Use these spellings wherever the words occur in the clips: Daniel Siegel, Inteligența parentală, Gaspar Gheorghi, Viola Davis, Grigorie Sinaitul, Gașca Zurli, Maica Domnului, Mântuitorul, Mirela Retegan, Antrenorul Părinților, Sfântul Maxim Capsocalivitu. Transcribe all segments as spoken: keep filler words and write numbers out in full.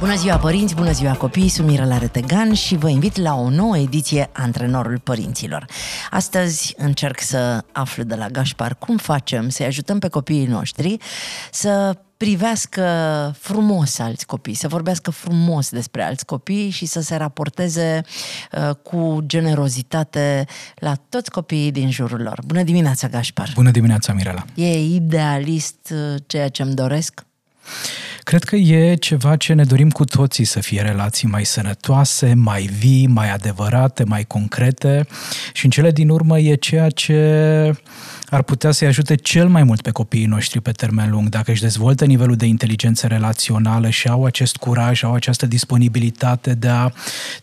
Bună ziua părinți, bună ziua copii, sunt Mirela Retegan și vă invit la o nouă ediție Antrenorul Părinților. Astăzi încerc să aflu de la Gaspar cum facem să-i ajutăm pe copiii noștri să privească frumos alți copii, să vorbească frumos despre alți copii și să se raporteze uh, cu generozitate la toți copiii din jurul lor. Bună dimineața, Gaspar! Bună dimineața, Mirela! E idealist ceea ce îmi doresc? Cred că e ceva ce ne dorim cu toții, să fie relații mai sănătoase, mai vii, mai adevărate, mai concrete și în cele din urmă e ceea ce ar putea să-i ajute cel mai mult pe copiii noștri pe termen lung. Dacă își dezvoltă nivelul de inteligență relațională și au acest curaj, au această disponibilitate de a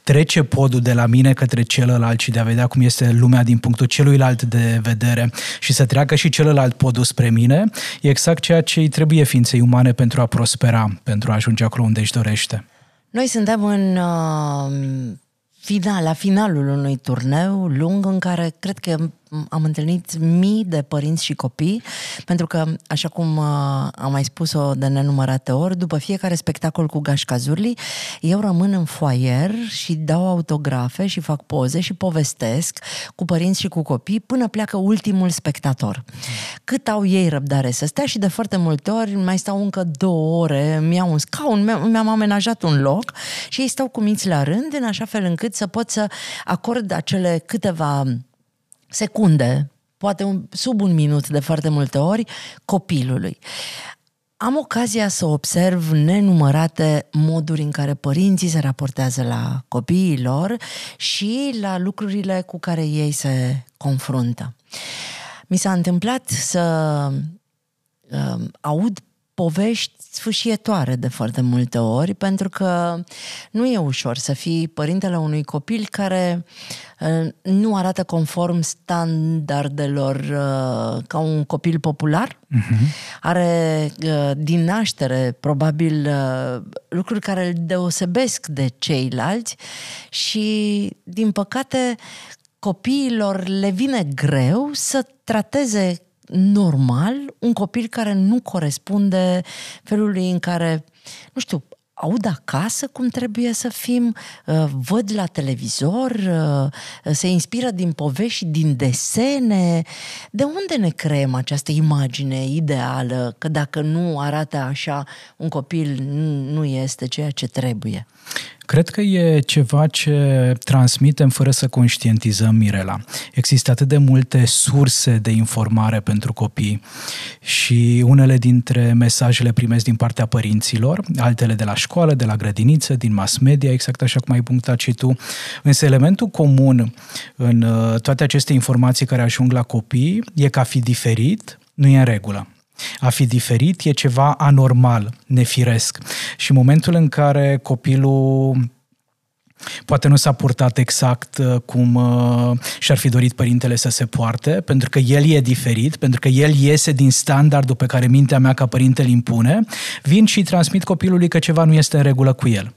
trece podul de la mine către celălalt și de a vedea cum este lumea din punctul celuilalt de vedere și să treacă și celălalt podul spre mine, e exact ceea ce îi trebuie ființei umane pentru a prospera, pentru a ajunge acolo unde își dorește. Noi suntem în... Uh... Final, la finalul unui turneu lung în care cred că am întâlnit mii de părinți și copii, pentru că, așa cum am mai spus-o de nenumărate ori, după fiecare spectacol cu Gașca Zurli, eu rămân în foaier și dau autografe și fac poze și povestesc cu părinți și cu copii până pleacă ultimul spectator. Cât au ei răbdare să stea și de foarte multe ori mai stau încă două ore, îmi iau un scaun, mi-am amenajat un loc și ei stau cu minți la rând, în așa fel încât să pot să acord acele câteva secunde, poate un, sub un minut de foarte multe ori, copilului. Am ocazia să observ nenumărate moduri în care părinții se raportează la copiii lor și la lucrurile cu care ei se confruntă. Mi s-a întâmplat să uh, aud povești sfâșietoare de foarte multe ori, pentru că nu e ușor să fii părintele unui copil care nu arată conform standardelor ca un copil popular. Uh-huh. Are din naștere probabil lucruri care îl deosebesc de ceilalți și, din păcate, copiilor le vine greu să trateze normal un copil care nu corespunde felului în care, nu știu, aud acasă cum trebuie să fim, văd la televizor, se inspiră din povești, din desene. De unde ne creăm această imagine ideală că dacă nu arată așa, un copil nu este ceea ce trebuie? Cred că e ceva ce transmitem fără să conștientizăm, Mirela. Există atât de multe surse de informare pentru copii și unele dintre mesajele primesc din partea părinților, altele de la școală, de la grădiniță, din mass media, exact așa cum ai punctat și tu. Însă elementul comun în toate aceste informații care ajung la copii e că a fi diferit nu e în regulă. A fi diferit e ceva anormal, nefiresc. Și momentul în care copilul poate nu s-a purtat exact cum uh, și-ar fi dorit părintele să se poarte, pentru că el e diferit, pentru că el iese din standardul pe care mintea mea ca părinte îl impune, vin și transmit copilului că ceva nu este în regulă cu el.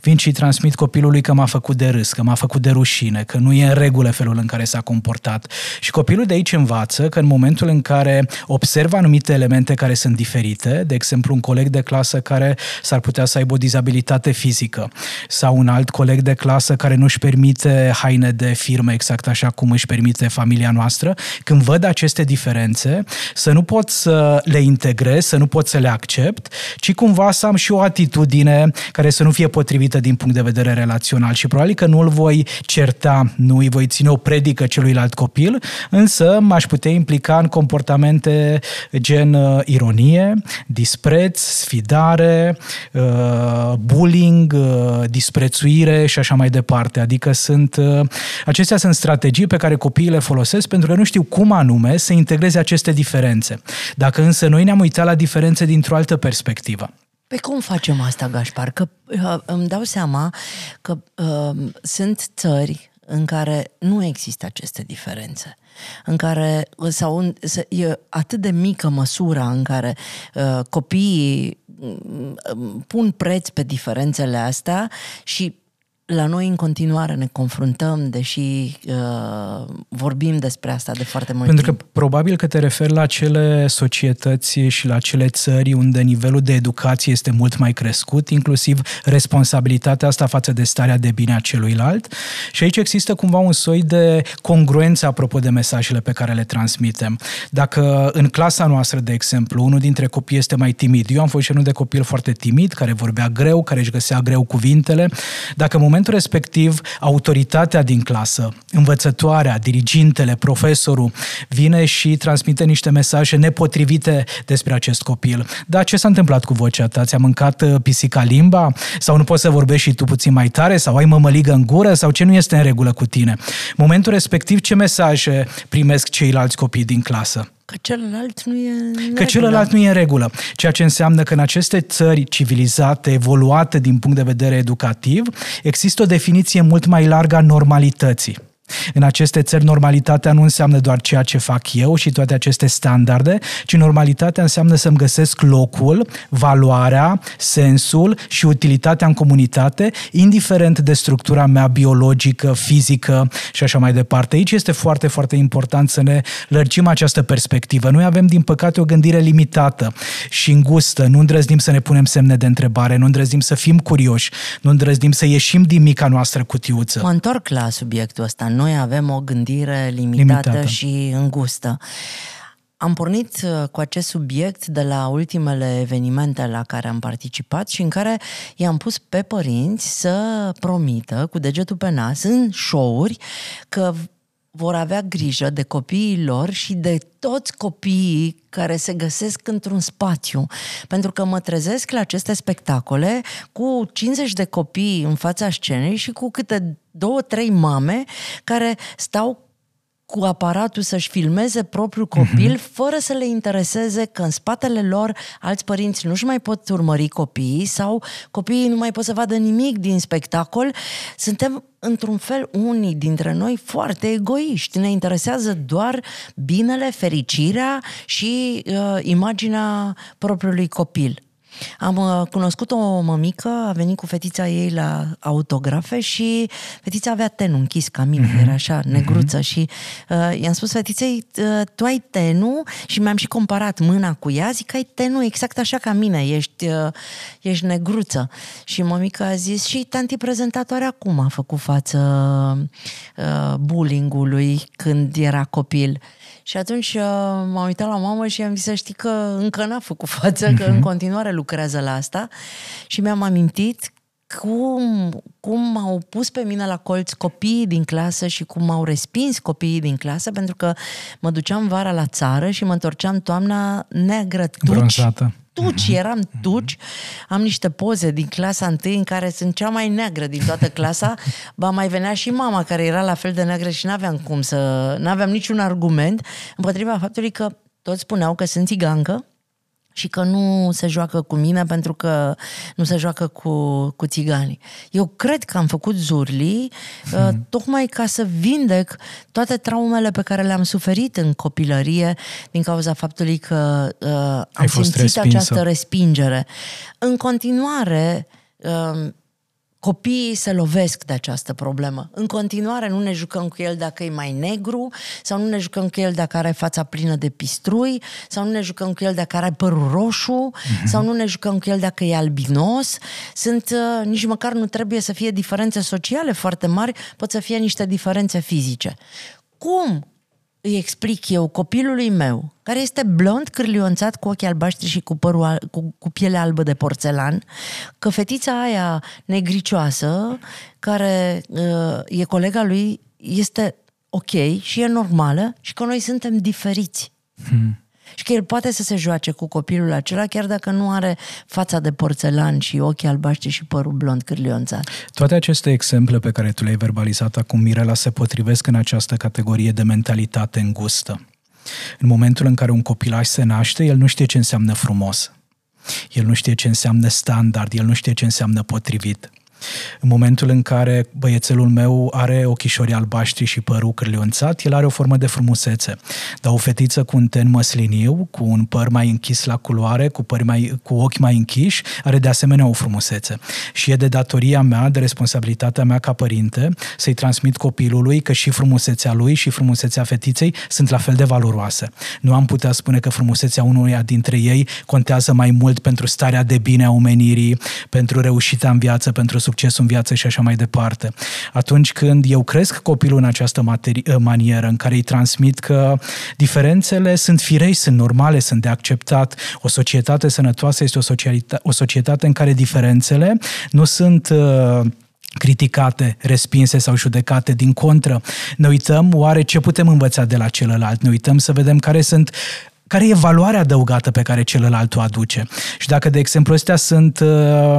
Vin și transmit copilului că m-a făcut de râs, că m-a făcut de rușine, că nu e în regulă felul în care s-a comportat. Și copilul de aici învață că în momentul în care observă anumite elemente care sunt diferite, de exemplu un coleg de clasă care s-ar putea să aibă o dizabilitate fizică sau un alt coleg de clasă care nu își permite haine de firmă exact așa cum își permite familia noastră, când văd aceste diferențe, să nu pot să le integrez, să nu pot să le accept, ci cumva să am și o atitudine care să nu fie potrivită din punct de vedere relațional și probabil că nu îl voi certa, nu îi voi ține o predică celuilalt copil, însă m-aș putea implica în comportamente gen ironie, dispreț, sfidare, bullying, disprețuire și așa mai departe. Adică sunt, acestea sunt strategii pe care copiii le folosesc pentru că nu știu cum anume să integreze aceste diferențe. Dacă însă noi ne-am uitat la diferențe dintr-o altă perspectivă. Păi cum facem asta, Gașpar? Că uh, îmi dau seama că uh, sunt țări în care nu există aceste diferențe, în care sau, e atât de mică măsura în care uh, copiii pun preț pe diferențele astea și la noi în continuare ne confruntăm, deși uh, vorbim despre asta de foarte mult Pentru timp. Că probabil că te referi la acele societăți și la acele țări unde nivelul de educație este mult mai crescut, inclusiv responsabilitatea asta față de starea de bine a celuilalt. Și aici există cumva un soi de congruență apropo de mesajele pe care le transmitem. Dacă în clasa noastră, de exemplu, unul dintre copii este mai timid, eu am fost genul de copil foarte timid, care vorbea greu, care își găsea greu cuvintele, dacă în momentul respectiv, autoritatea din clasă, învățătoarea, dirigintele, profesorul, vine și transmite niște mesaje nepotrivite despre acest copil. Dar ce s-a întâmplat cu vocea ta? Ți-a mâncat pisica limba? Sau nu poți să vorbești și tu puțin mai tare? Sau ai mămăligă în gură? Sau ce nu este în regulă cu tine? În momentul respectiv, ce mesaje primesc ceilalți copii din clasă? Că celălalt nu e în regulă. Că celălalt nu e în regulă. Ceea ce înseamnă că în aceste țări civilizate, evoluate din punct de vedere educativ, există o definiție mult mai largă a normalității. În aceste țări, normalitatea nu înseamnă doar ceea ce fac eu și toate aceste standarde, ci normalitatea înseamnă să-mi găsesc locul, valoarea, sensul și utilitatea în comunitate, indiferent de structura mea biologică, fizică și așa mai departe. Aici este foarte, foarte important să ne lărgim această perspectivă. Noi avem, din păcate, o gândire limitată și îngustă. Nu îndrăznim să ne punem semne de întrebare, nu îndrăznim să fim curioși, nu îndrăznim să ieșim din mica noastră cutiuță. Mă întorc la subiectul ăsta. Noi avem o gândire limitată, limitată și îngustă. Am pornit cu acest subiect de la ultimele evenimente la care am participat și în care i-am pus pe părinți să promită cu degetul pe nas în show-uri că vor avea grijă de copiii lor și de toți copiii care se găsesc într-un spațiu. Pentru că mă trezesc la aceste spectacole cu cincizeci de copii în fața scenei și cu câte două, trei mame care stau cu aparatul să-și filmeze propriul copil, mm-hmm. fără să le intereseze că în spatele lor alți părinți nu-și mai pot urmări copiii sau copiii nu mai pot să vadă nimic din spectacol. Suntem, într-un fel, unii dintre noi foarte egoiști. Ne interesează doar binele, fericirea și uh, imaginea propriului copil. Am cunoscut o mămică, a venit cu fetița ei la autografe și fetița avea tenul închis ca mine, era așa, negruță, și uh, i-am spus fetiței, tu ai tenul, și mi-am și comparat mâna cu ea, zic că ai tenul exact așa ca mine, ești, uh, ești negruță. Și mămica a zis, și tanti prezentatoarea cum a făcut față uh, bullying-ului când era copil. Și atunci uh, m-am uitat la mamă și am zis să știi că încă n-a făcut față, că în continuare lucrează la asta. Și mi-am amintit cum, cum m-au pus pe mine la colț copiii din clasă și cum m-au respins copiii din clasă, pentru că mă duceam vara la țară și mă întorceam toamna neagră, tuci, bronzată. Tuci, eram tuci. Am niște poze din clasa întâi în care sunt cea mai neagră din toată clasa. Ba, mai venea și mama care era la fel de neagră și n-aveam cum să... n-aveam niciun argument împotriva faptului că toți spuneau că sunt țigancă și că nu se joacă cu mine pentru că nu se joacă cu, cu țiganii. Eu cred că am făcut Zurli uh, tocmai ca să vindec toate traumele pe care le-am suferit în copilărie din cauza faptului că uh, am Ai simțit respinsă. această respingere. În continuare... Uh, Copiii se lovesc de această problemă. În continuare nu ne jucăm cu el dacă e mai negru, sau nu ne jucăm cu el dacă are fața plină de pistrui, sau nu ne jucăm cu el dacă are părul roșu, mm-hmm. sau nu ne jucăm cu el dacă e albinos. Sunt, uh, nici măcar nu trebuie să fie diferențe sociale foarte mari, pot să fie niște diferențe fizice. Cum îi explic eu copilului meu, care este blond, cârlionțat, cu ochii albaștri și cu, părul al, cu, cu pielea albă de porțelan, că fetița aia negricioasă, care uh, e colega lui, este ok și e normală și că noi suntem diferiți. Hmm. Și că el poate să se joace cu copilul acela chiar dacă nu are fața de porțelan și ochii albaștri și părul blond cârlionțat. Toate aceste exemple pe care tu le-ai verbalizat acum, Mirela, se potrivesc în această categorie de mentalitate îngustă. În momentul în care un copilaș se naște, el nu știe ce înseamnă frumos, el nu știe ce înseamnă standard, el nu știe ce înseamnă potrivit. În momentul în care băiețelul meu are ochișorii albaștri și părul cârlionțat, el are o formă de frumusețe. Dar o fetiță cu un ten măsliniu, cu un păr mai închis la culoare, cu, păr mai, cu ochi mai închiși, are de asemenea o frumusețe. Și e de datoria mea, de responsabilitatea mea ca părinte, să-i transmit copilului că și frumusețea lui și frumusețea fetiței sunt la fel de valoroase. Nu am putea spune că frumusețea unuia dintre ei contează mai mult pentru starea de bine a omenirii, pentru reușita în viață, pentru succesul în viață și așa mai departe. Atunci când eu cresc copilul în această materi- manieră, în care îi transmit că diferențele sunt firești, sunt normale, sunt de acceptat, o societate sănătoasă este o, socialita- o societate în care diferențele nu sunt uh, criticate, respinse sau judecate. Din contră, ne uităm oare ce putem învăța de la celălalt, ne uităm să vedem care sunt care e valoarea adăugată pe care celălalt o aduce. Și dacă, de exemplu, astea sunt uh,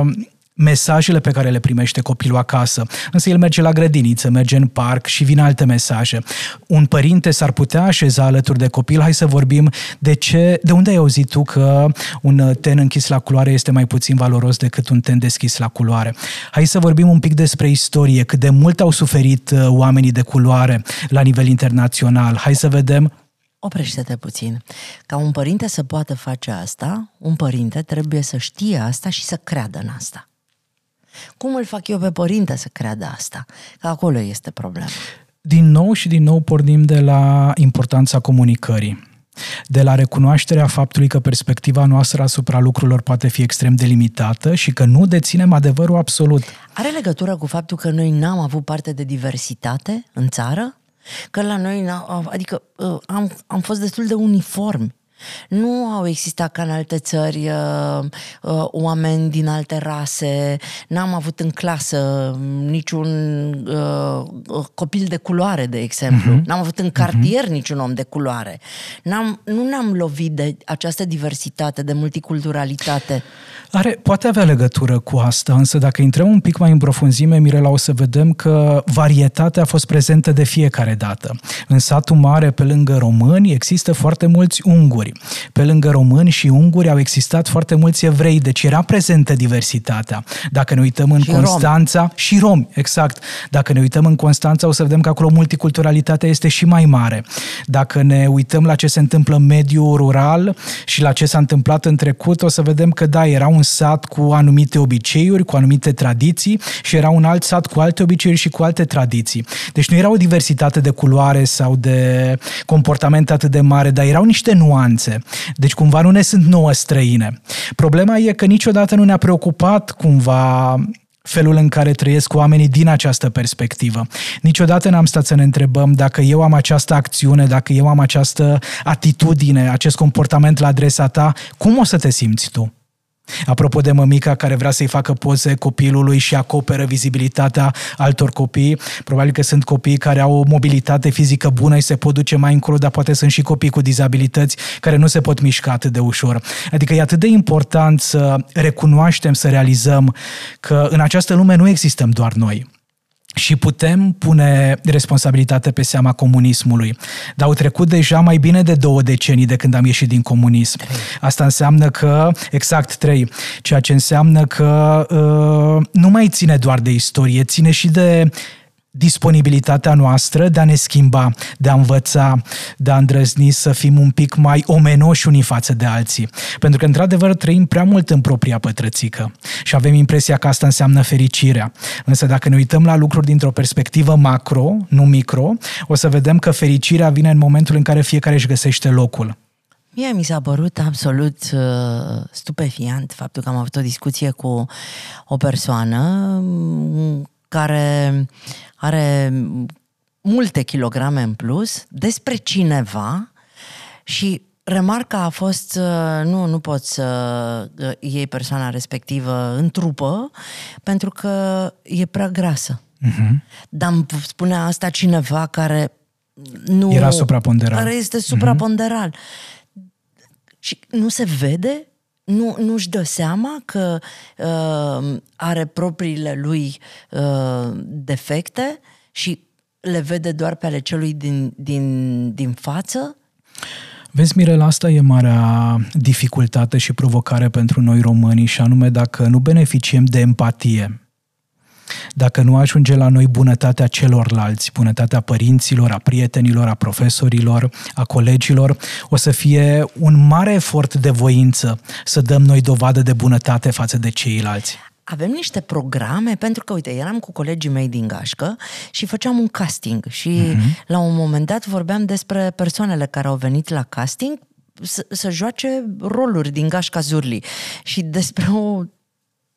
mesajele pe care le primește copilul acasă, însă el merge la grădiniță, merge în parc și vin alte mesaje. Un părinte s-ar putea așeza alături de copil, hai să vorbim de ce, de unde ai auzit tu că un ten închis la culoare este mai puțin valoros decât un ten deschis la culoare. Hai să vorbim un pic despre istorie, cât de mult au suferit oamenii de culoare la nivel internațional. Hai să vedem. Oprește-te puțin. Ca un părinte să poată face asta, un părinte trebuie să știe asta și să creadă în asta. Cum îl fac eu pe părinte să creadă asta? Că acolo este problema. Din nou și din nou pornim de la importanța comunicării, de la recunoașterea faptului că perspectiva noastră asupra lucrurilor poate fi extrem de limitată și că nu deținem adevărul absolut. Are legătură cu faptul că noi n-am avut parte de diversitate în țară? Că la noi, n-am, adică am, am fost destul de uniformi. Nu au existat ca în alte țări oameni din alte rase, n-am avut în clasă niciun copil de culoare, de exemplu, uh-huh. n-am avut în cartier uh-huh. niciun om de culoare, n-am, nu ne-am lovit de această diversitate, de multiculturalitate. Are, poate avea legătură cu asta, însă dacă intrăm un pic mai în profunzime, Mirela, o să vedem că varietatea a fost prezentă de fiecare dată. În satul mare, pe lângă români, există foarte mulți unguri. Pe lângă români și unguri au existat foarte mulți evrei, deci era prezentă diversitatea. Dacă ne uităm în și Constanța, rom. și romi, exact. Dacă ne uităm în Constanța, o să vedem că acolo multiculturalitatea este și mai mare. Dacă ne uităm la ce se întâmplă în mediul rural și la ce s-a întâmplat în trecut, o să vedem că da, era un sat cu anumite obiceiuri, cu anumite tradiții și era un alt sat cu alte obiceiuri și cu alte tradiții. Deci nu era o diversitate de culoare sau de comportament atât de mare, dar erau niște nuanțe. Deci cumva nu ne sunt nouă străine. Problema e că niciodată nu ne-a preocupat cumva felul în care trăiesc oamenii din această perspectivă. Niciodată n-am stat să ne întrebăm dacă eu am această acțiune, dacă eu am această atitudine, acest comportament la adresa ta, cum o să te simți tu? Apropo de mămica care vrea să-i facă poze copilului și acoperă vizibilitatea altor copii, probabil că sunt copii care au o mobilitate fizică bună și se pot duce mai încolo, dar poate sunt și copii cu dizabilități care nu se pot mișca atât de ușor. Adică e atât de important să recunoaștem, să realizăm că în această lume nu existăm doar noi. Și putem pune responsabilitate pe seama comunismului. Dar au trecut deja mai bine de două decenii de când am ieșit din comunism. Asta înseamnă că, exact trei, ceea ce înseamnă că uh, nu mai ține doar de istorie, ține și de disponibilitatea noastră de a ne schimba, de a învăța, de a îndrăzni să fim un pic mai omenoși unii față de alții. Pentru că, într-adevăr, trăim prea mult în propria pătrățică și avem impresia că asta înseamnă fericirea. Însă, dacă ne uităm la lucruri dintr-o perspectivă macro, nu micro, o să vedem că fericirea vine în momentul în care fiecare își găsește locul. Mie mi s-a părut absolut uh, stupefiant faptul că am avut o discuție cu o persoană care are multe kilograme în plus, despre cineva și remarca a fost nu, nu pot să iei persoana respectivă în trupă pentru că e prea grasă. Uh-huh. Dar îmi spunea asta cineva care nu... Era supraponderal. Care este supraponderal. Uh-huh. Și nu se vede? Nu, nu-și dă seama că uh, are propriile lui uh, defecte și le vede doar pe ale celui din, din, din față? Vezi, Mirela, asta e marea dificultate și provocare pentru noi românii și anume dacă nu beneficiem de empatie Dacă nu ajunge la noi bunătatea celorlalți, bunătatea părinților, a prietenilor, a profesorilor, a colegilor, o să fie un mare efort de voință să dăm noi dovadă de bunătate față de ceilalți. Avem niște programe, pentru că, uite, eram cu colegii mei din Gașcă și făceam un casting și mm-hmm. la un moment dat vorbeam despre persoanele care au venit la casting să, să joace roluri din Gașca Zurli și despre o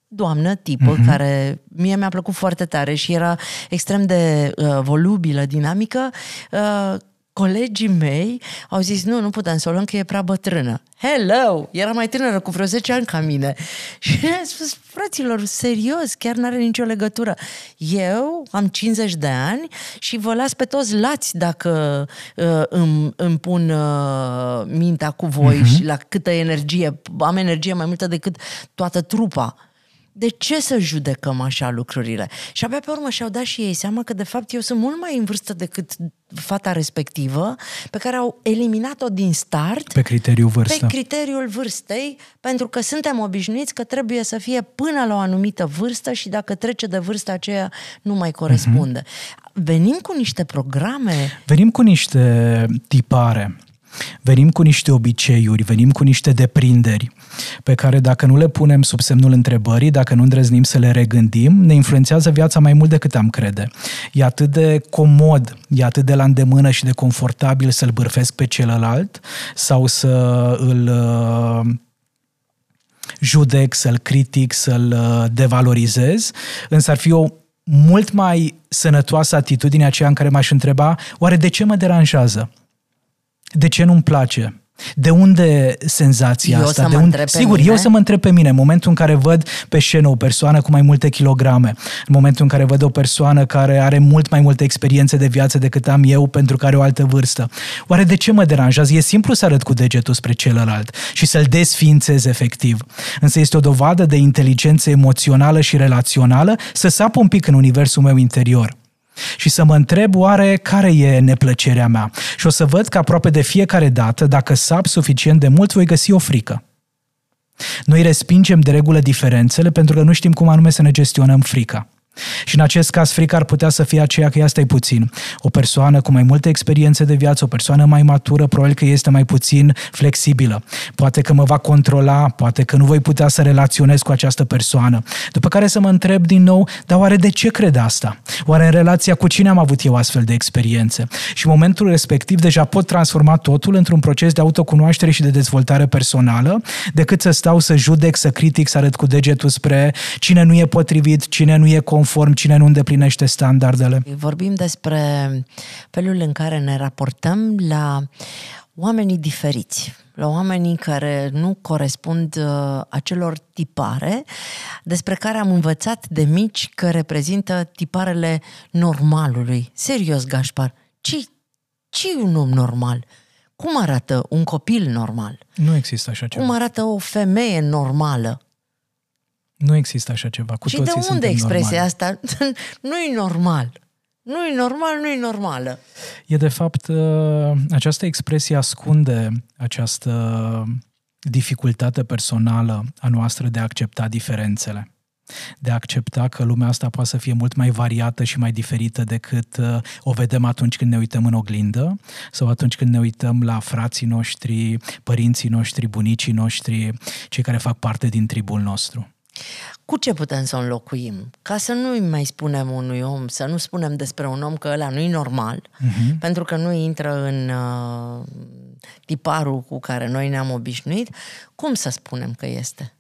doamnă, tipul, mm-hmm. care mie mi-a plăcut foarte tare și era extrem de uh, volubilă, dinamică, uh, colegii mei au zis, nu, nu putem să o luăm că e prea bătrână. Hello! Era mai tânără, cu vreo zece ani ca mine. Și am spus, fraților, serios, chiar n-are nicio legătură. Eu am cincizeci de ani și vă las pe toți lați dacă uh, îmi, îmi pun uh, mintea cu voi uh-huh. și la câtă energie, am energie mai multă decât toată trupa. De ce să judecăm așa lucrurile? Și abia pe urmă și-au dat și ei seama că, de fapt, eu sunt mult mai în vârstă decât fata respectivă, pe care au eliminat-o din start pe criteriul vârstei. Pe criteriul vârstei, pentru că suntem obișnuiți că trebuie să fie până la o anumită vârstă și dacă trece de vârsta aceea nu mai corespunde. Mm-hmm. Venim cu niște programe? Venim cu niște tipare. Venim cu niște obiceiuri, venim cu niște deprinderi pe care dacă nu le punem sub semnul întrebării, dacă nu îndrăznim să le regândim, ne influențează viața mai mult decât am crede. E atât de comod, e atât de la îndemână și de confortabil să-l bârfesc pe celălalt sau să îl judec, să-l critic, să-l devalorizez, însă ar fi o mult mai sănătoasă atitudine aceea în care m-aș întreba, oare de ce mă deranjează? De ce nu-mi place? De unde senzația eu asta? De unde... Sigur, mine? Eu să mă întreb pe mine. În momentul în care văd pe scenă o persoană cu mai multe kilograme, în momentul în care văd o persoană care are mult mai multe experiențe de viață decât am eu pentru că are o altă vârstă. Oare de ce mă deranjează? E simplu să arăt cu degetul spre celălalt și să-l desființez efectiv. Însă este o dovadă de inteligență emoțională și relațională să sap un pic în universul meu interior și să mă întreb oare care e neplăcerea mea. Și o să văd că aproape de fiecare dată, dacă sap suficient de mult, voi găsi o frică. Noi respingem de regulă diferențele pentru că nu știm cum anume să ne gestionăm frica. Și în acest caz frica ar putea să fie aceea că asta e puțin. O persoană cu mai multe experiențe de viață, o persoană mai matură, probabil că este mai puțin flexibilă. Poate că mă va controla, poate că nu voi putea să relaționez cu această persoană. După care să mă întreb din nou, dar oare de ce cred asta? Oare în relația cu cine am avut eu astfel de experiențe? Și în momentul respectiv deja pot transforma totul într-un proces de autocunoaștere și de dezvoltare personală, decât să stau să judec, să critic, să arăt cu degetul spre cine nu e potrivit, cine nu e conform, form cine nu îndeplinește standardele. Vorbim despre felul în care ne raportăm la oamenii diferiți, la oamenii care nu corespund uh, acelor tipare, despre care am învățat de mici că reprezintă tiparele normalului. Serios, Gașpar, ce-i un om normal? Cum arată un copil normal? Nu există așa ceva. Cum arată o femeie normală? Nu există așa ceva. Cu și toții de unde expresia normali. Asta? Nu-i normal. Nu-i normal, nu-i normală. E de fapt, această expresie ascunde această dificultate personală a noastră de a accepta diferențele. De a accepta că lumea asta poate să fie mult mai variată și mai diferită decât o vedem atunci când ne uităm în oglindă sau atunci când ne uităm la frații noștri, părinții noștri, bunicii noștri, cei care fac parte din tribul nostru. Cu ce putem să înlocuim? Ca să nu-i mai spunem unui om, să nu spunem despre un om că ăla nu-i normal, uh-huh. pentru că nu intră în uh, tiparul cu care noi ne-am obișnuit, cum să spunem că este?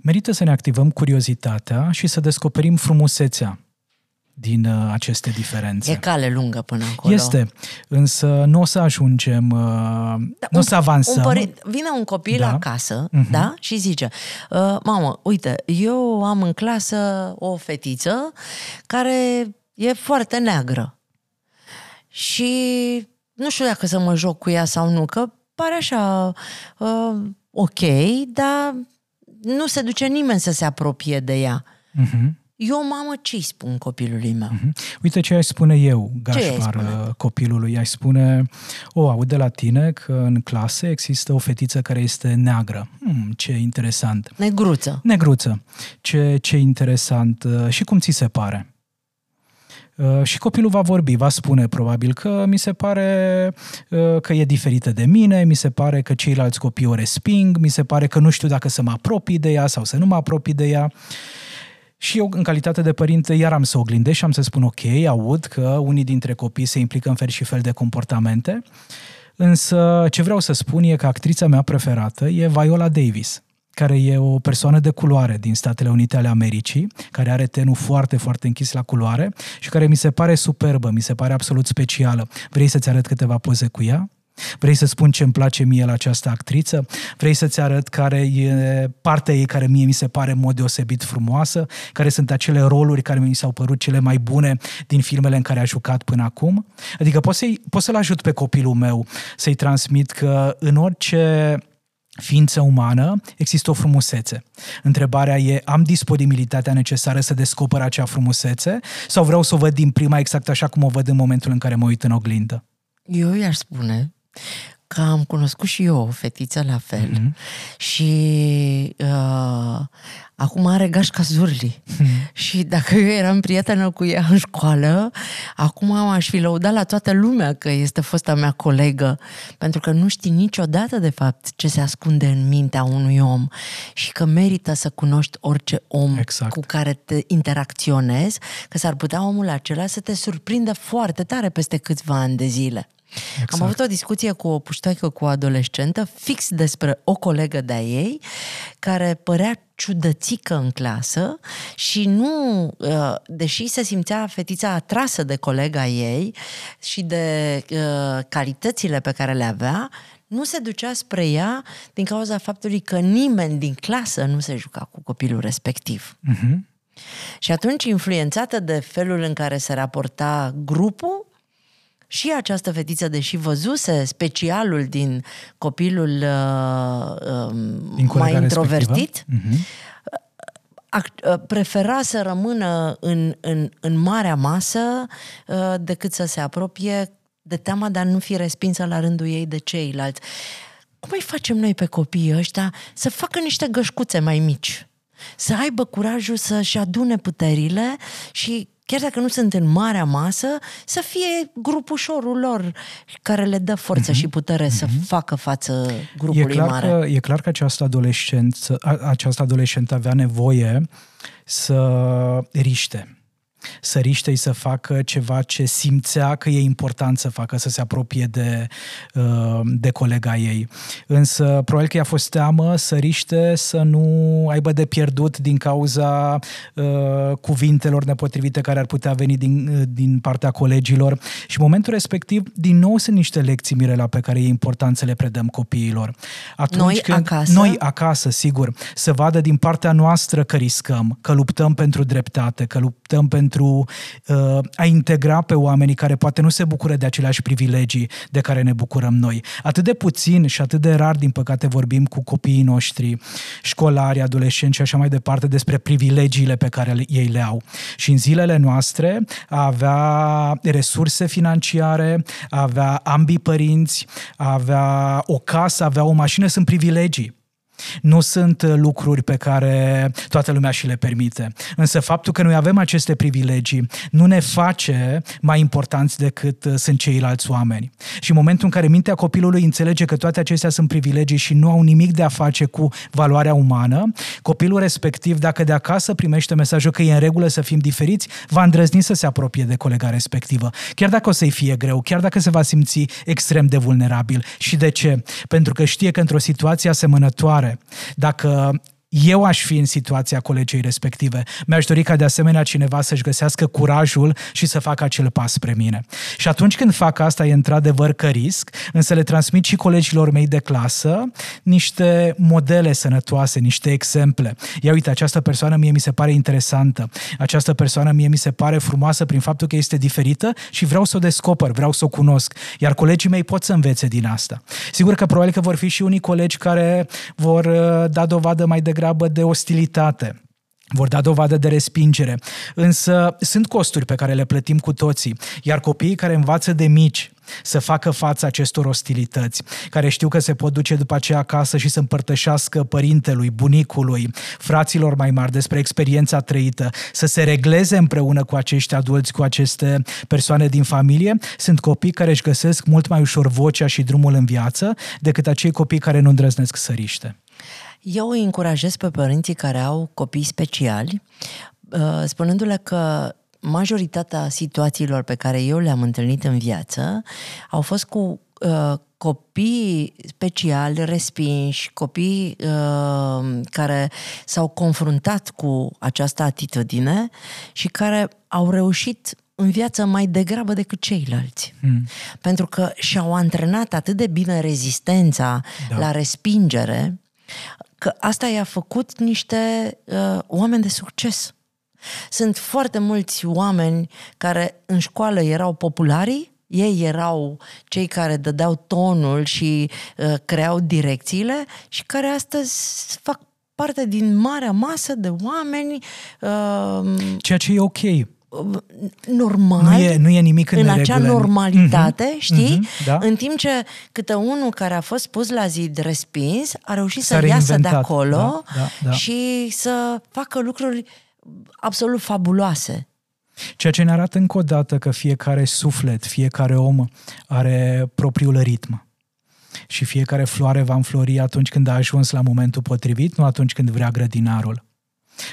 Merită să ne activăm curiozitatea și să descoperim frumusețea din uh, aceste diferențe. E cale lungă până acolo. Este, însă nu o să ajungem, uh, da, nu o să avansăm. Un părin... Vine un copil da. acasă uh-huh. da? și zice, uh, mamă, uite, eu am în clasă o fetiță care e foarte neagră și nu știu dacă să mă joc cu ea sau nu, că pare așa uh, ok, dar nu se duce nimeni să se apropie de ea. Mhm. Uh-huh. eu, mamă, ce-i spun copilului meu? Mm-hmm. Uite ce aș spune eu, Gașpar, spune? copilului. I-aș spune, o, aud de la tine că în clasă există o fetiță care este neagră. Hmm, ce interesant. Negruță. Negruță. Ce, ce interesant. Și cum ți se pare? Și copilul va vorbi, va spune probabil că mi se pare că e diferită de mine, mi se pare că ceilalți copii o resping, mi se pare că nu știu dacă să mă apropii de ea sau să nu mă apropii de ea. Și eu, în calitate de părinte, iar am să oglindesc și am să spun, ok, aud că unii dintre copii se implică în fel și fel de comportamente, însă ce vreau să spun e că actrița mea preferată e Viola Davis, care e o persoană de culoare din Statele Unite ale Americii, care are tenul foarte, foarte închis la culoare și care mi se pare superbă, mi se pare absolut specială. Vrei să-ți arăt câteva poze cu ea? Vrei să spun ce îmi place mie la această actriță? Vrei să-ți arăt care e partea ei care mie mi se pare în mod deosebit frumoasă? Care sunt acele roluri care mi s-au părut cele mai bune din filmele în care a jucat până acum? Adică pot, să-i, pot să-l ajut pe copilul meu să-i transmit că în orice ființă umană există o frumusețe. Întrebarea e, am disponibilitatea necesară să descoper acea frumusețe sau vreau să o văd din prima exact așa cum o văd în momentul în care mă uit în oglindă? Eu i-aș spune că am cunoscut și eu o fetiță la fel mm-hmm. și uh, acum are gașca Zurli mm-hmm. și dacă eu eram prietenă cu ea în școală, acum aș fi lăudat la toată lumea că este fosta mea colegă, pentru că nu știi niciodată de fapt ce se ascunde în mintea unui om și că merită să cunoști orice om exact. Cu care te interacționezi, că s-ar putea omul acela să te surprindă foarte tare peste câțiva ani de zile. Exact. Am avut o discuție cu o puștoaică, cu o adolescentă, fix despre o colegă de-a ei, care părea ciudățică în clasă și nu, deși se simțea fetița atrasă de colega ei și de calitățile pe care le avea, nu se ducea spre ea din cauza faptului că nimeni din clasă nu se juca cu copilul respectiv. Uh-huh. Și atunci, influențată de felul în care se raporta grupul, și această fetiță, deși văzuse specialul din copilul uh, din mai introvertit, uh-huh. prefera să rămână în, în, în marea masă uh, decât să se apropie, de teama de a nu fi respinsă la rândul ei de ceilalți. Cum îi facem noi pe copiii ăștia să facă niște gășcuțe mai mici? Să aibă curajul să-și adune puterile și, chiar dacă nu sunt în marea masă, să fie grupușorul lor care le dă forță mm-hmm. și putere mm-hmm. să facă față grupului e clar mare. Că, e clar că această adolescentă, această adolescentă avea nevoie să riște. Să riște-i să facă ceva ce simțea că e important să facă, să se apropie de, de colega ei. Însă, probabil că i-a fost teamă să riște, să nu aibă de pierdut din cauza uh, cuvintelor nepotrivite care ar putea veni din, din partea colegilor. Și în momentul respectiv, din nou sunt niște lecții, Mirela, pe care e important să le predăm copiilor. Atunci noi când, acasă? Noi acasă, sigur. Să vadă din partea noastră că riscăm, că luptăm pentru dreptate, că luptăm pentru pentru uh, a integra pe oamenii care poate nu se bucură de aceleași privilegii de care ne bucurăm noi. Atât de puțin și atât de rar, din păcate, vorbim cu copiii noștri, școlari, adolescenți și așa mai departe, despre privilegiile pe care ei le au. Și în zilele noastre a avea resurse financiare, a avea ambii părinți, a avea o casă, a avea o mașină, sunt privilegii. Nu sunt lucruri pe care toată lumea și le permite. Însă faptul că noi avem aceste privilegii nu ne face mai importanți decât sunt ceilalți oameni. Și în momentul în care mintea copilului înțelege că toate acestea sunt privilegii și nu au nimic de a face cu valoarea umană, copilul respectiv, dacă de acasă primește mesajul că e în regulă să fim diferiți, va îndrăzni să se apropie de colega respectivă. Chiar dacă o să-i fie greu, chiar dacă se va simți extrem de vulnerabil. Și de ce? Pentru că știe că într-o situație asemănătoare, dacă eu aș fi în situația colegei respective, mi-aș dori ca de asemenea cineva să-și găsească curajul și să facă acel pas spre mine. Și atunci când fac asta, e într-adevăr că risc, însă le transmit și colegilor mei de clasă niște modele sănătoase, niște exemple. Ia uite, această persoană mie mi se pare interesantă, această persoană mie mi se pare frumoasă prin faptul că este diferită și vreau să o descoper, vreau să o cunosc, iar colegii mei pot să învețe din asta. Sigur că probabil că vor fi și unii colegi care vor da dovadă mai degrabă de ostilitate Vor da dovadă de respingere. Însă sunt costuri pe care le plătim cu toții, iar copiii care învață de mici să facă față acestor ostilități, care știu că se pot duce după aceea acasă și să împărtășească părintelui, bunicului, fraților mai mari despre experiența trăită, să se regleze împreună cu acești adulți, cu aceste persoane din familie, sunt copii care își găsesc mult mai ușor vocea și drumul în viață decât acei copii care nu îndrăznesc să riște. Eu îi încurajez pe părinții care au copii speciali, spunându-le că majoritatea situațiilor pe care eu le-am întâlnit în viață au fost cu uh, copii speciali, respinși, copii uh, care s-au confruntat cu această atitudine și care au reușit în viață mai degrabă decât ceilalți. Mm. Pentru că și-au antrenat atât de bine rezistența da. la respingere, că asta i-a făcut niște uh, oameni de succes. Sunt foarte mulți oameni care în școală erau populari, ei erau cei care dădeau tonul și uh, creau direcțiile și care astăzi fac parte din marea masă de oameni. Uh, Ceea ce e ok. Normal, nu e, nu e nimic în, în acea regulă. normalitate, uh-huh, știi? Uh-huh, da. În timp ce câte unul care a fost pus la zid respins a reușit S-a să iasă de acolo da, da, da. și să facă lucruri absolut fabuloase. Ceea ce ne arată încă o dată că fiecare suflet, fiecare om are propriul ritm. Și fiecare floare va înflori atunci când a ajuns la momentul potrivit, nu atunci când vrea grădinarul.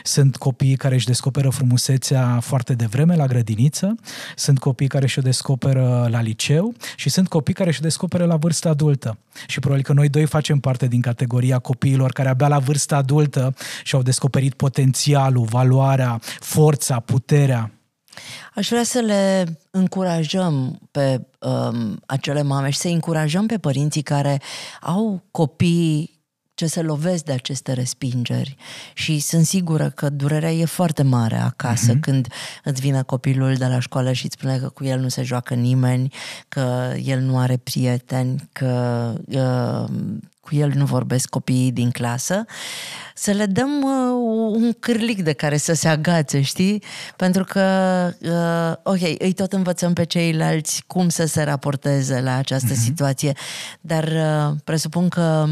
Sunt copii care își descoperă frumusețea foarte devreme la grădiniță, sunt copii care și-o descoperă la liceu și sunt copii care și-o descoperă la vârstă adultă. Și probabil că noi doi facem parte din categoria copiilor care abia la vârstă adultă și-au descoperit potențialul, valoarea, forța, puterea. Aș vrea să le încurajăm pe um, acele mame și să încurajăm pe părinții care au copii ce se lovesc de aceste respingeri și sunt sigură că durerea e foarte mare acasă mm-hmm. când îți vine copilul de la școală și îți spune că cu el nu se joacă nimeni, că el nu are prieteni, că uh, cu el nu vorbesc copiii din clasă, să le dăm uh, un cârlic de care să se agațe, știi? Pentru că, uh, ok, îi tot învățăm pe ceilalți cum să se raporteze la această uh-huh. situație, dar uh, presupun că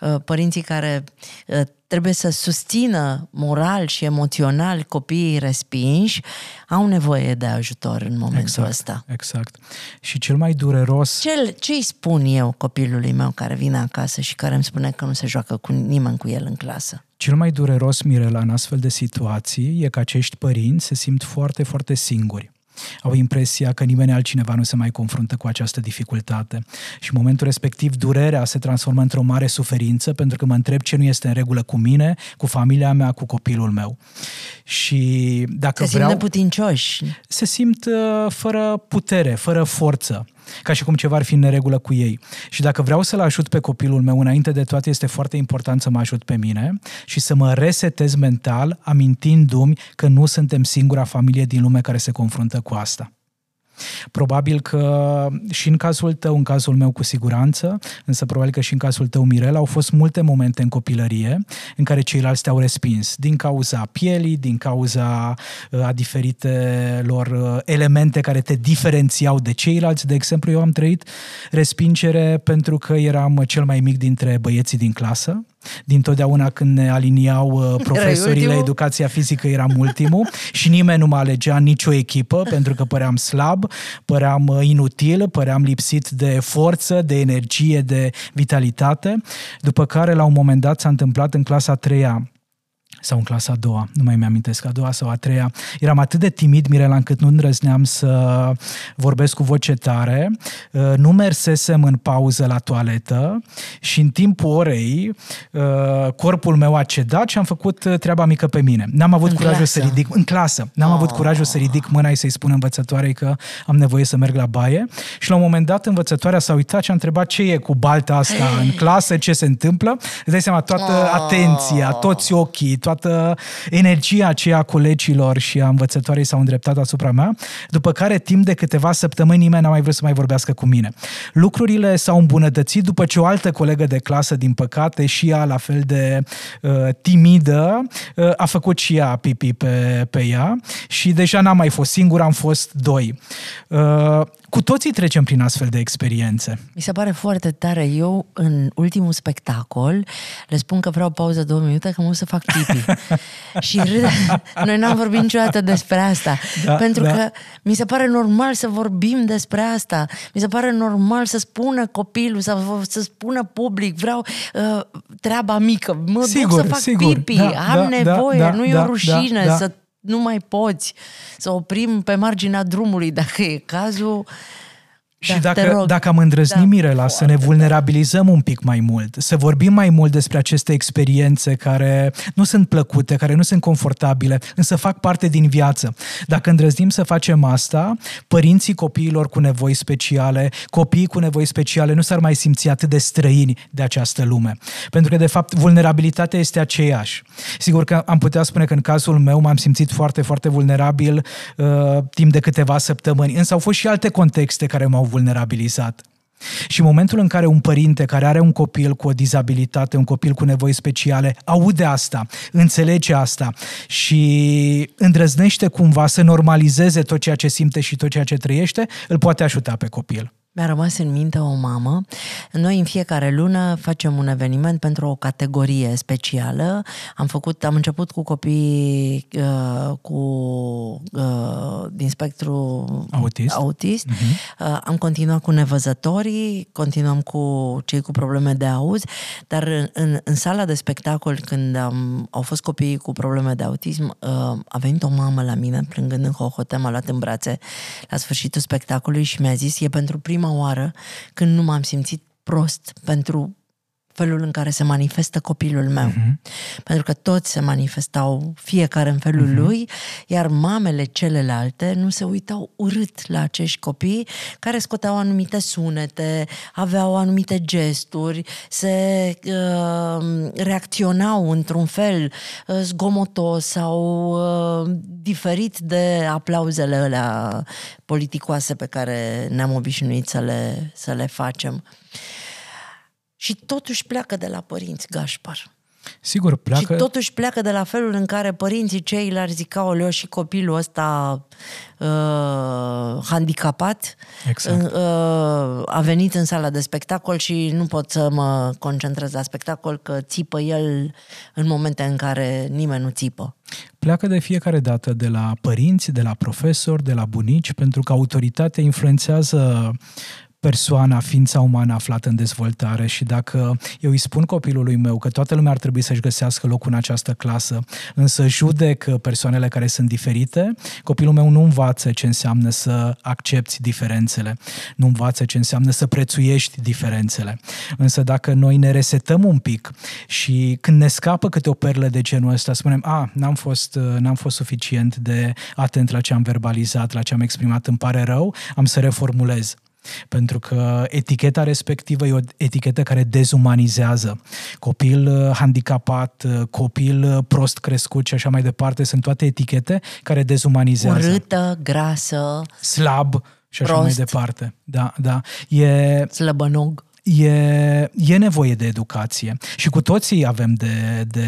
uh, părinții care uh, trebuie să susțină moral și emoțional copiii respinși au nevoie de ajutor în momentul exact, ăsta. Exact. Și cel mai dureros... Cel, ce îi spun eu copilului meu care vine acasă și care îmi spune că nu se joacă cu nimeni cu el în clasă? Cel mai dureros, Mirela, în astfel de situații e că acești părinți se simt foarte, foarte singuri. Au impresia că nimeni altcineva nu se mai confruntă cu această dificultate și în momentul respectiv durerea se transformă într-o mare suferință pentru că mă întreb ce nu este în regulă cu mine, cu familia mea, cu copilul meu. Și dacă se vreau... Se simt neputincioși. Se simt uh, fără putere, fără forță, ca și cum ceva ar fi în neregulă cu ei. Și dacă vreau să-l ajut pe copilul meu, înainte de toate este foarte important să mă ajut pe mine și să mă resetez mental, amintindu-mi că nu suntem singura familie din lume care se confruntă cu asta. Probabil că și în cazul tău, în cazul meu cu siguranță, însă probabil că și în cazul tău, Mirela, au fost multe momente în copilărie în care ceilalți te-au respins din cauza pielii, din cauza a diferitelor elemente care te diferențiau de ceilalți. De exemplu, eu am trăit respingere pentru că eram cel mai mic dintre băieții din clasă. Dintotdeauna când ne aliniau profesorii la educația fizică eram ultimul și nimeni nu mă alegea nicio echipă pentru că păream slab, păream inutil, păream lipsit de forță, de energie, de vitalitate, după care la un moment dat s-a întâmplat în clasa a treia sau în clasa a doua, nu mai mi-amintesc, a doua sau a treia, eram atât de timid, Mirela, încât nu îndrăzneam să vorbesc cu voce tare, nu mersesem în pauză la toaletă și în timpul orei corpul meu a cedat și am făcut treaba mică pe mine. N-am avut în curajul clasă. să ridic, în clasă, n-am oh. avut curajul să ridic mâna și să-i spun învățătoarei că am nevoie să merg la baie și la un moment dat învățătoarea s-a uitat și a întrebat ce e cu balta asta hey. în clasă, ce se întâmplă, îți dai seama, toată oh. atenția, toți ochii, toată toată energia aceea colegilor și a învățătoarei s-au îndreptat asupra mea, după care timp de câteva săptămâni nimeni n-a mai vrut să mai vorbească cu mine. Lucrurile s-au îmbunătățit după ce o altă colegă de clasă, din păcate, și ea la fel de uh, timidă, uh, a făcut și ea pipi pe, pe ea și deja n-am mai fost singur, am fost doi. Uh, cu toții trecem prin astfel de experiențe. Mi se pare foarte tare. Eu, în ultimul spectacol, le spun că vreau pauză două minute, că mă să fac pipi. Și râde. Noi n-am vorbit niciodată despre asta. Da, pentru da. că mi se pare normal să vorbim despre asta. Mi se pare normal să spună copilul, să, să spună public, vreau uh, treaba mică, mă sigur, duc să fac sigur. pipi, da, am da, nevoie, da, nu da, e o rușine da, da. să nu mai poți, să oprim pe marginea drumului, dacă e cazul. Da, și dacă, dacă am îndrăznit, da, Mirela, să ne vulnerabilizăm un pic mai mult, să vorbim mai mult despre aceste experiențe care nu sunt plăcute, care nu sunt confortabile, însă fac parte din viață. Dacă îndrăznim să facem asta, părinții copiilor cu nevoi speciale, copiii cu nevoi speciale nu s-ar mai simți atât de străini de această lume. Pentru că, de fapt, vulnerabilitatea este aceeași. Sigur că am putea spune că în cazul meu m-am simțit foarte, foarte vulnerabil uh, timp de câteva săptămâni, însă au fost și alte contexte care m-au vulnerabilizat. Și în momentul în care un părinte care are un copil cu o dizabilitate, un copil cu nevoi speciale, aude asta, înțelege asta și îndrăznește cumva să normalizeze tot ceea ce simte și tot ceea ce trăiește, îl poate ajuta pe copil. Mi-a rămas în minte o mamă. Noi în fiecare lună facem un eveniment pentru o categorie specială. Am făcut, am început cu copii uh, cu, uh, din spectru autist. autist. Uh-huh. Uh, am continuat cu nevăzătorii, continuăm cu cei cu probleme de auz, dar în, în, în sala de spectacol, când am, au fost copiii cu probleme de autism, uh, a venit o mamă la mine, plângând în hohote, m-a luat în brațe la sfârșitul spectacolului și mi-a zis, e pentru prima oară când nu m-am simțit prost pentru felul în care se manifestă copilul meu. Uh-huh. Pentru că toți se manifestau fiecare în felul uh-huh. lui, iar mamele celelalte nu se uitau urât la acești copii care scoteau anumite sunete, aveau anumite gesturi, se uh, reacționau într-un fel uh, zgomotos sau uh, diferit de aplauzele alea politicoase pe care ne-am obișnuit să le, să le facem. Și totuși pleacă de la părinți, Gașpar. Sigur, pleacă. Și totuși pleacă de la felul în care părinții cei l-ar zica, oleo, și copilul ăsta uh, handicapat exact. uh, a venit în sala de spectacol și nu pot să mă concentrez la spectacol că țipă el în momente în care nimeni nu țipă. Pleacă de fiecare dată de la părinți, de la profesori, de la bunici, pentru că autoritatea influențează persoana, ființa umană aflată în dezvoltare. Și dacă eu îi spun copilului meu că toată lumea ar trebui să-și găsească locul în această clasă, însă judec persoanele care sunt diferite, copilul meu nu învață ce înseamnă să accepti diferențele, nu învață ce înseamnă să prețuiești diferențele. Însă dacă noi ne resetăm un pic și când ne scapă câte o perlă de genul ăsta, spunem, a, n-am fost, n-am fost suficient de atent la ce am verbalizat, la ce am exprimat, îmi pare rău, am să reformulez. Pentru că eticheta respectivă e o etichetă care dezumanizează. Copil handicapat, copil prost crescut și așa mai departe, sunt toate etichete care dezumanizează. Urâtă, grasă, slab și prost, așa mai departe. Da, da. E... slăbănog. E, e nevoie de educație și cu toții avem de, de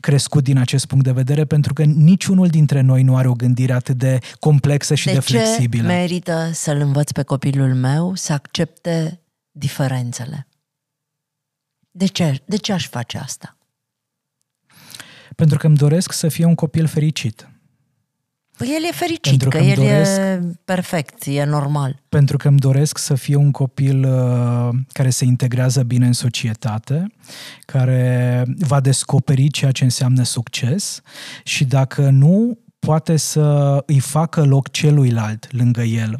crescut din acest punct de vedere, pentru că niciunul dintre noi nu are o gândire atât de complexă și de, de flexibilă. De ce merită să-l învăț pe copilul meu să accepte diferențele? De ce, de ce aș face asta? Pentru că îmi doresc să fie un copil fericit. Păi el e fericit, că, că el doresc, e perfect, e normal. Pentru că îmi doresc să fie un copil uh, care se integrează bine în societate, care va descoperi ceea ce înseamnă succes și dacă nu, poate să îi facă loc celuilalt lângă el.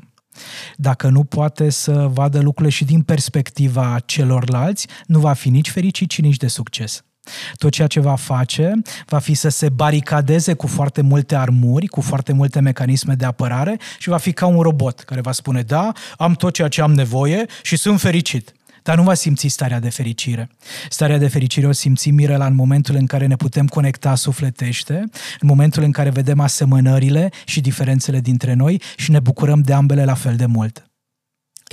Dacă nu poate să vadă lucrurile și din perspectiva celorlalți, nu va fi nici fericit și nici de succes. Tot ceea ce va face va fi să se baricadeze cu foarte multe armuri, cu foarte multe mecanisme de apărare și va fi ca un robot care va spune, da, am tot ceea ce am nevoie și sunt fericit. Dar nu va simți starea de fericire. Starea de fericire o simțim, Mirela, în momentul în care ne putem conecta sufletește, în momentul în care vedem asemănările și diferențele dintre noi și ne bucurăm de ambele la fel de mult.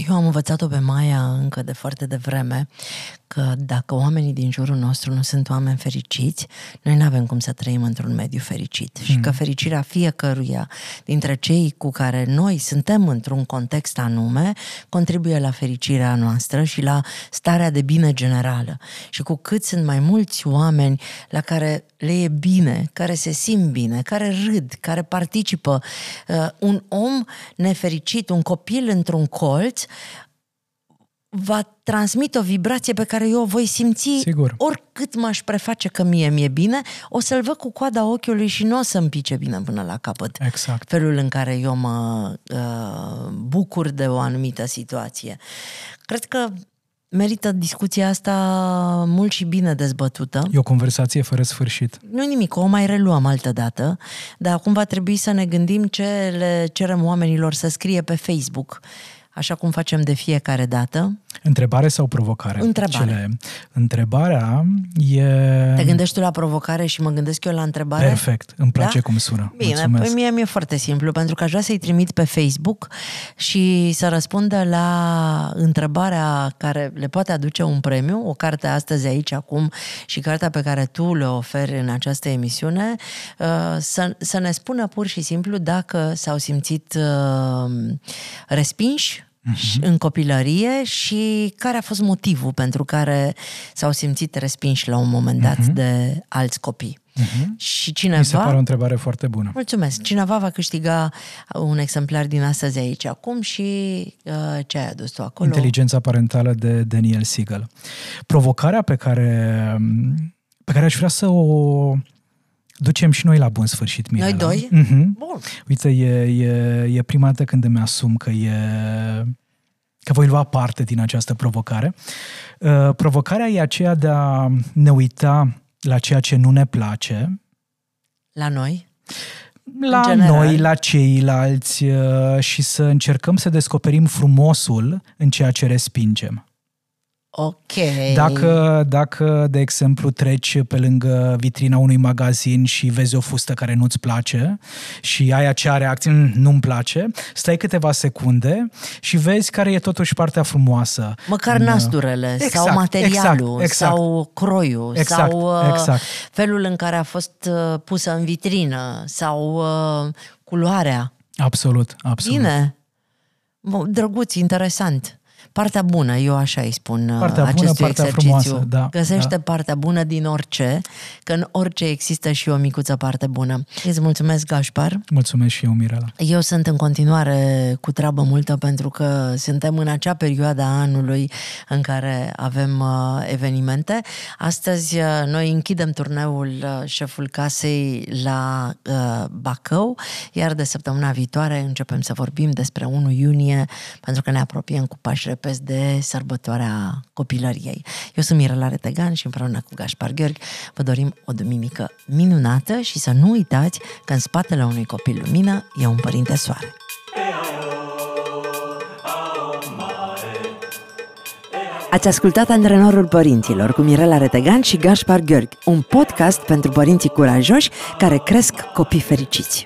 Eu am învățat-o pe Maia încă de foarte devreme că dacă oamenii din jurul nostru nu sunt oameni fericiți, noi nu avem cum să trăim într-un mediu fericit. Hmm. Și că fericirea fiecăruia dintre cei cu care noi suntem într-un context anume contribuie la fericirea noastră și la starea de bine generală. Și cu cât sunt mai mulți oameni la care le e bine, care se simt bine, care râd, care participă, un om nefericit, un copil într-un colț, va transmit o vibrație pe care eu o voi simți. Sigur. Oricât m-aș preface că mie mi-e bine, o să-l văd cu coada ochiului și nu o să-mi pice bine până la capăt. Exact. Felul în care eu mă uh, bucur de o anumită situație. Cred că merită discuția asta mult și bine dezbătută. E o conversație fără sfârșit. Nu-i nimic, o mai reluăm altă dată, dar acum va trebui să ne gândim ce le cerem oamenilor să scrie pe Facebook, așa cum facem de fiecare dată. Întrebare sau provocare? Întrebare. Cele... Întrebarea e... Te gândești tu la provocare și mă gândesc eu la întrebare? Perfect, îmi place, da? Cum sună. Bine, mulțumesc. Pe mie mi-e foarte simplu, pentru că aș vrea să-i trimit pe Facebook și să răspundă la întrebarea care le poate aduce un premiu, o carte astăzi, aici, acum, și cartea pe care tu le oferi în această emisiune, să, să ne spună pur și simplu dacă s-au simțit respinși în copilărie și care a fost motivul pentru care s-au simțit respinși la un moment dat uh-huh. de alți copii. Uh-huh. Și cineva... Mi se pare o întrebare foarte bună. Mulțumesc. Cineva va câștiga un exemplar din astăzi, aici, acum, și uh, ce ai adus tu acolo? Inteligența parentală de Daniel Siegel. Provocarea pe care, pe care aș vrea să o... ducem și noi la bun sfârșit, Mirela. Noi doi? Mm-hmm. Bun. Uite, e, e, e prima dată când îmi asum că, e, că voi lua parte din această provocare. Uh, provocarea e aceea de a ne uita la ceea ce nu ne place. La noi? La noi, la ceilalți, uh, și să încercăm să descoperim frumosul în ceea ce respingem. Ok. Dacă, dacă, de exemplu, treci pe lângă vitrina unui magazin și vezi o fustă care nu-ți place și ai acea reacție, nu-mi place, stai câteva secunde și vezi care e totuși partea frumoasă. Măcar nasturele, exact, sau materialul, exact, exact, sau croiul, exact, sau exact. felul în care a fost pusă în vitrină, sau culoarea. Absolut, absolut. Bine. Drăguț, interesant. Partea bună, eu așa îi spun partea acestui bună, partea exercițiu. Frumoasă, da, Găsește da. partea bună din orice, că în orice există și o micuță parte bună. Îți mulțumesc, Gașpar. Mulțumesc și eu, Mirela. Eu sunt în continuare cu treabă multă, pentru că suntem în acea perioadă a anului în care avem evenimente. Astăzi noi închidem turneul Șeful Casei la Bacău, iar de săptămâna viitoare începem să vorbim despre unu iunie, pentru că ne apropiem cu pași repede de sărbătoarea copilăriei. Eu sunt Mirela Retegan și împreună cu Gaspar Gheorghi vă dorim o duminică minunată și să nu uitați că în spatele unui copil lumină e un părinte soare. Ați ascultat Antrenorul Părinților cu Mirela Retegan și Gaspar Gheorghi, un podcast pentru părinții curajoși care cresc copii fericiți.